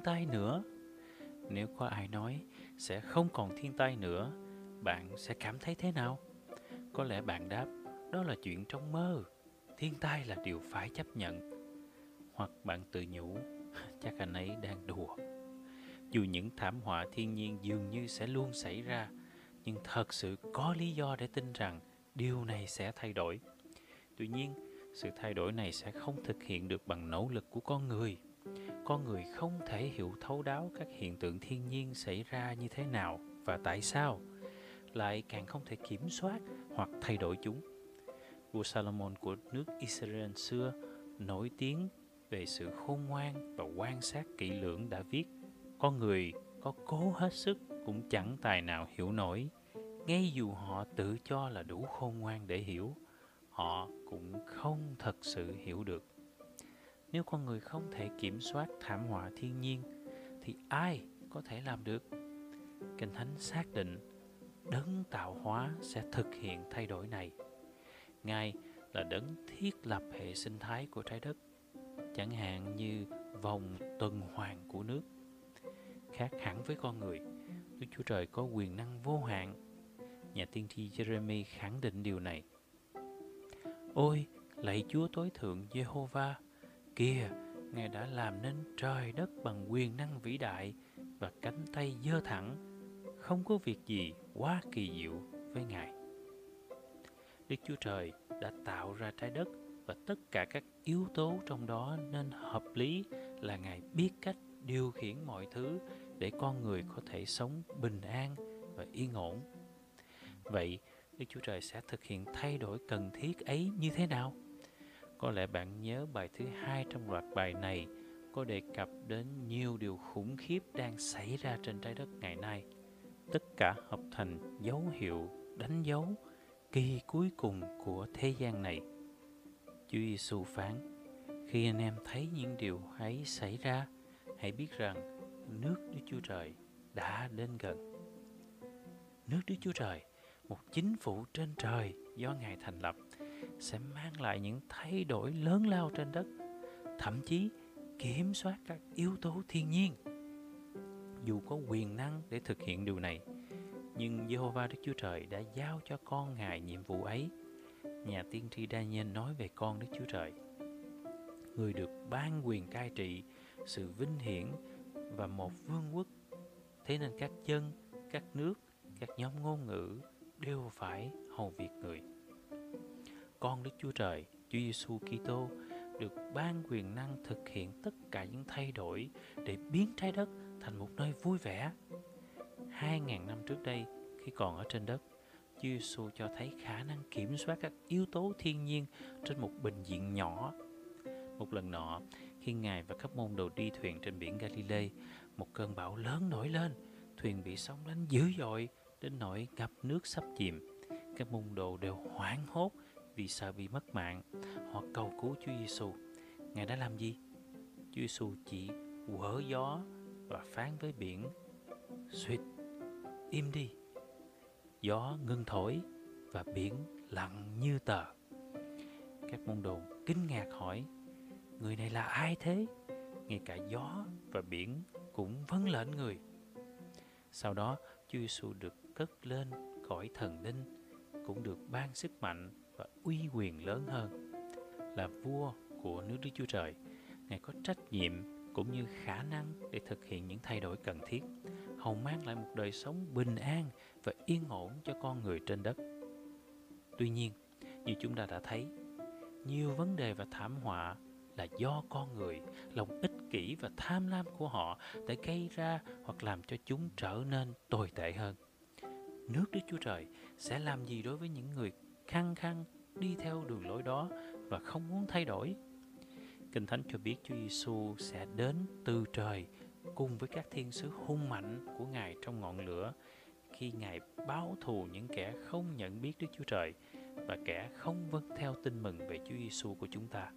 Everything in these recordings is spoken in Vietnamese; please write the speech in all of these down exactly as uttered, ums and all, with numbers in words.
thiên tai nữa. Nếu có ai nói sẽ không còn thiên tai nữa, bạn sẽ cảm thấy thế nào? Có lẽ bạn đáp, đó là chuyện trong mơ, thiên tai là điều phải chấp nhận. Hoặc bạn tự nhủ, chắc anh ấy đang đùa. Dù những thảm họa thiên nhiên dường như sẽ luôn xảy ra, nhưng thật sự có lý do để tin rằng điều này sẽ thay đổi. Tuy nhiên, sự thay đổi này sẽ không thực hiện được bằng nỗ lực của con người. Con người không thể hiểu thấu đáo các hiện tượng thiên nhiên xảy ra như thế nào và tại sao, lại càng không thể kiểm soát hoặc thay đổi chúng. Vua Solomon của nước Israel xưa nổi tiếng về sự khôn ngoan và quan sát kỹ lưỡng đã viết: con người có cố hết sức cũng chẳng tài nào hiểu nổi, ngay dù họ tự cho là đủ khôn ngoan để hiểu, họ cũng không thật sự hiểu được. Nếu con người không thể kiểm soát thảm họa thiên nhiên, thì ai có thể làm được? Kinh Thánh xác định đấng tạo hóa sẽ thực hiện thay đổi này. Ngài là đấng thiết lập hệ sinh thái của trái đất, chẳng hạn như vòng tuần hoàn của nước. Khác hẳn với con người, Đức Chúa Trời có quyền năng vô hạn. Nhà tiên tri Jeremy khẳng định điều này: ôi, lạy Chúa tối thượng Jehovah, kìa, Ngài đã làm nên trời đất bằng quyền năng vĩ đại và cánh tay giơ thẳng, không có việc gì quá kỳ diệu với Ngài. Đức Chúa Trời đã tạo ra trái đất và tất cả các yếu tố trong đó, nên hợp lý là Ngài biết cách điều khiển mọi thứ để con người có thể sống bình an và yên ổn. Vậy, Đức Chúa Trời sẽ thực hiện thay đổi cần thiết ấy như thế nào? Có lẽ bạn nhớ bài thứ hai trong loạt bài này có đề cập đến nhiều điều khủng khiếp đang xảy ra trên trái đất ngày nay. Tất cả hợp thành dấu hiệu đánh dấu kỳ cuối cùng của thế gian này. Chúa Giêsu phán: khi anh em thấy những điều ấy xảy ra, hãy biết rằng nước Đức Chúa Trời đã đến gần. Nước Đức Chúa Trời, một chính phủ trên trời do Ngài thành lập, sẽ mang lại những thay đổi lớn lao trên đất, thậm chí kiểm soát các yếu tố thiên nhiên. Dù có quyền năng để thực hiện điều này, nhưng Jehovah Đức Chúa Trời đã giao cho con Ngài nhiệm vụ ấy. Nhà tiên tri Daniel nói về con Đức Chúa Trời: người được ban quyền cai trị, sự vinh hiển và một vương quốc. Thế nên các dân, các nước, các nhóm ngôn ngữ đều phải hầu việc người. Con Đức Chúa Trời, Chúa Giêsu Kitô, được ban quyền năng thực hiện tất cả những thay đổi để biến trái đất thành một nơi vui vẻ. Hai ngàn năm trước đây, khi còn ở trên đất, Chúa Giêsu cho thấy khả năng kiểm soát các yếu tố thiên nhiên trên một bình diện nhỏ. Một lần nọ, khi Ngài và các môn đồ đi thuyền trên biển Galilei, một cơn bão lớn nổi lên, thuyền bị sóng đánh dữ dội đến nỗi gặp nước sắp chìm. Các môn đồ đều hoảng hốt vì sợ bị mất mạng, họ cầu cứu Chúa Giêsu. Ngài đã làm gì? Chúa Giêsu chỉ quở gió và phán với biển: "Suýt, im đi." Gió ngưng thổi và biển lặng như tờ. Các môn đồ kinh ngạc hỏi: người này là ai thế? Ngay cả gió và biển cũng vâng lệnh người. Sau đó, Chúa Giêsu được cất lên cõi thần linh, cũng được ban sức mạnh và uy quyền lớn hơn. Là vua của nước Đức Chúa Trời, Ngài có trách nhiệm cũng như khả năng để thực hiện những thay đổi cần thiết, hầu mang lại một đời sống bình an và yên ổn cho con người trên đất. Tuy nhiên, như chúng ta đã thấy, nhiều vấn đề và thảm họa là do con người, lòng ích kỷ và tham lam của họ đã gây ra hoặc làm cho chúng trở nên tồi tệ hơn. Nước Đức Chúa Trời sẽ làm gì đối với những người khăng khăng đi theo đường lối đó và không muốn thay đổi? Kinh Thánh cho biết Chúa Giêsu sẽ đến từ trời cùng với các thiên sứ hung mạnh của Ngài trong ngọn lửa, khi Ngài báo thù những kẻ không nhận biết Đức Chúa Trời và kẻ không vâng theo tin mừng về Chúa Giêsu của chúng ta.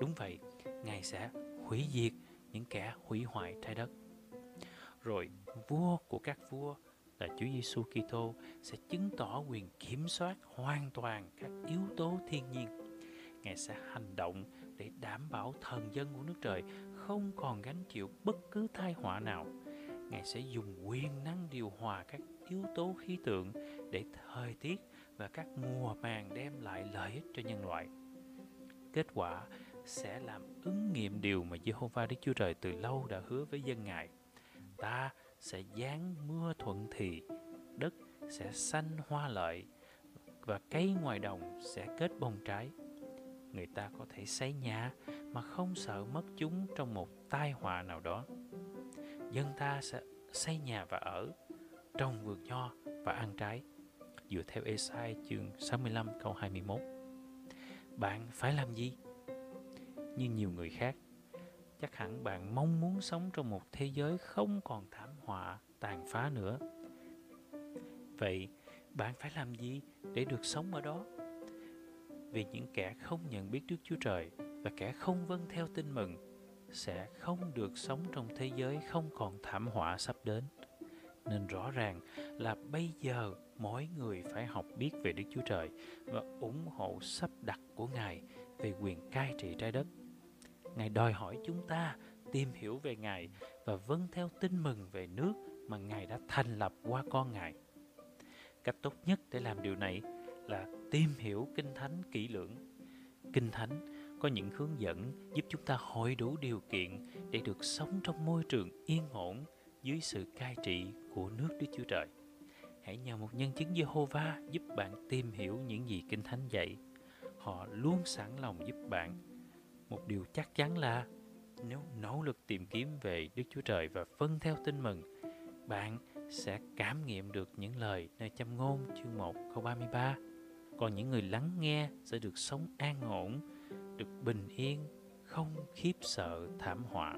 Đúng vậy, Ngài sẽ hủy diệt những kẻ hủy hoại trái đất. Rồi vua của các vua là Chúa Giêsu Kitô sẽ chứng tỏ quyền kiểm soát hoàn toàn các yếu tố thiên nhiên. Ngài Ngài sẽ hành động để đảm bảo thần dân của nước trời không còn gánh chịu bất cứ tai họa nào. Ngài sẽ dùng quyền năng điều hòa các yếu tố khí tượng để thời tiết và các mùa màng đem lại lợi ích cho nhân loại. Kết quả sẽ làm ứng nghiệm điều mà Jehovah Đức Chúa Trời từ lâu đã hứa với dân Ngài. Ta sẽ giáng mưa thuận thì, đất sẽ xanh hoa lợi và cây ngoài đồng sẽ kết bông trái. Người ta có thể xây nhà mà không sợ mất chúng trong một tai họa nào đó. Dân ta sẽ xây nhà và ở, trồng vườn nho và ăn trái, dựa theo Esai chương sáu mươi lăm câu hai mươi mốt. Bạn phải làm gì? Như nhiều người khác, chắc hẳn bạn mong muốn sống trong một thế giới không còn thảm họa, tàn phá nữa. Vậy bạn phải làm gì để được sống ở đó? Vì những kẻ không nhận biết Đức Chúa Trời và kẻ không vâng theo tin mừng sẽ không được sống trong thế giới không còn thảm họa sắp đến. Nên rõ ràng là bây giờ mỗi người phải học biết về Đức Chúa Trời và ủng hộ sắp đặt của Ngài về quyền cai trị trái đất. Ngài đòi hỏi chúng ta tìm hiểu về Ngài và vâng theo tin mừng về nước mà Ngài đã thành lập qua con Ngài. Cách tốt nhất để làm điều này là tìm hiểu Kinh Thánh kỹ lưỡng. Kinh Thánh có những hướng dẫn giúp chúng ta hội đủ điều kiện để được sống trong môi trường yên ổn dưới sự cai trị của nước Đức Chúa Trời. Hãy nhờ một nhân chứng Jehovah giúp bạn tìm hiểu những gì Kinh Thánh dạy. Họ luôn sẵn lòng giúp bạn. Một điều chắc chắn là nếu nỗ lực tìm kiếm về Đức Chúa Trời và vâng theo tin mừng, bạn sẽ cảm nghiệm được những lời nơi Châm ngôn chương một câu ba mươi ba. Còn những người lắng nghe sẽ được sống an ổn, được bình yên, không khiếp sợ thảm họa.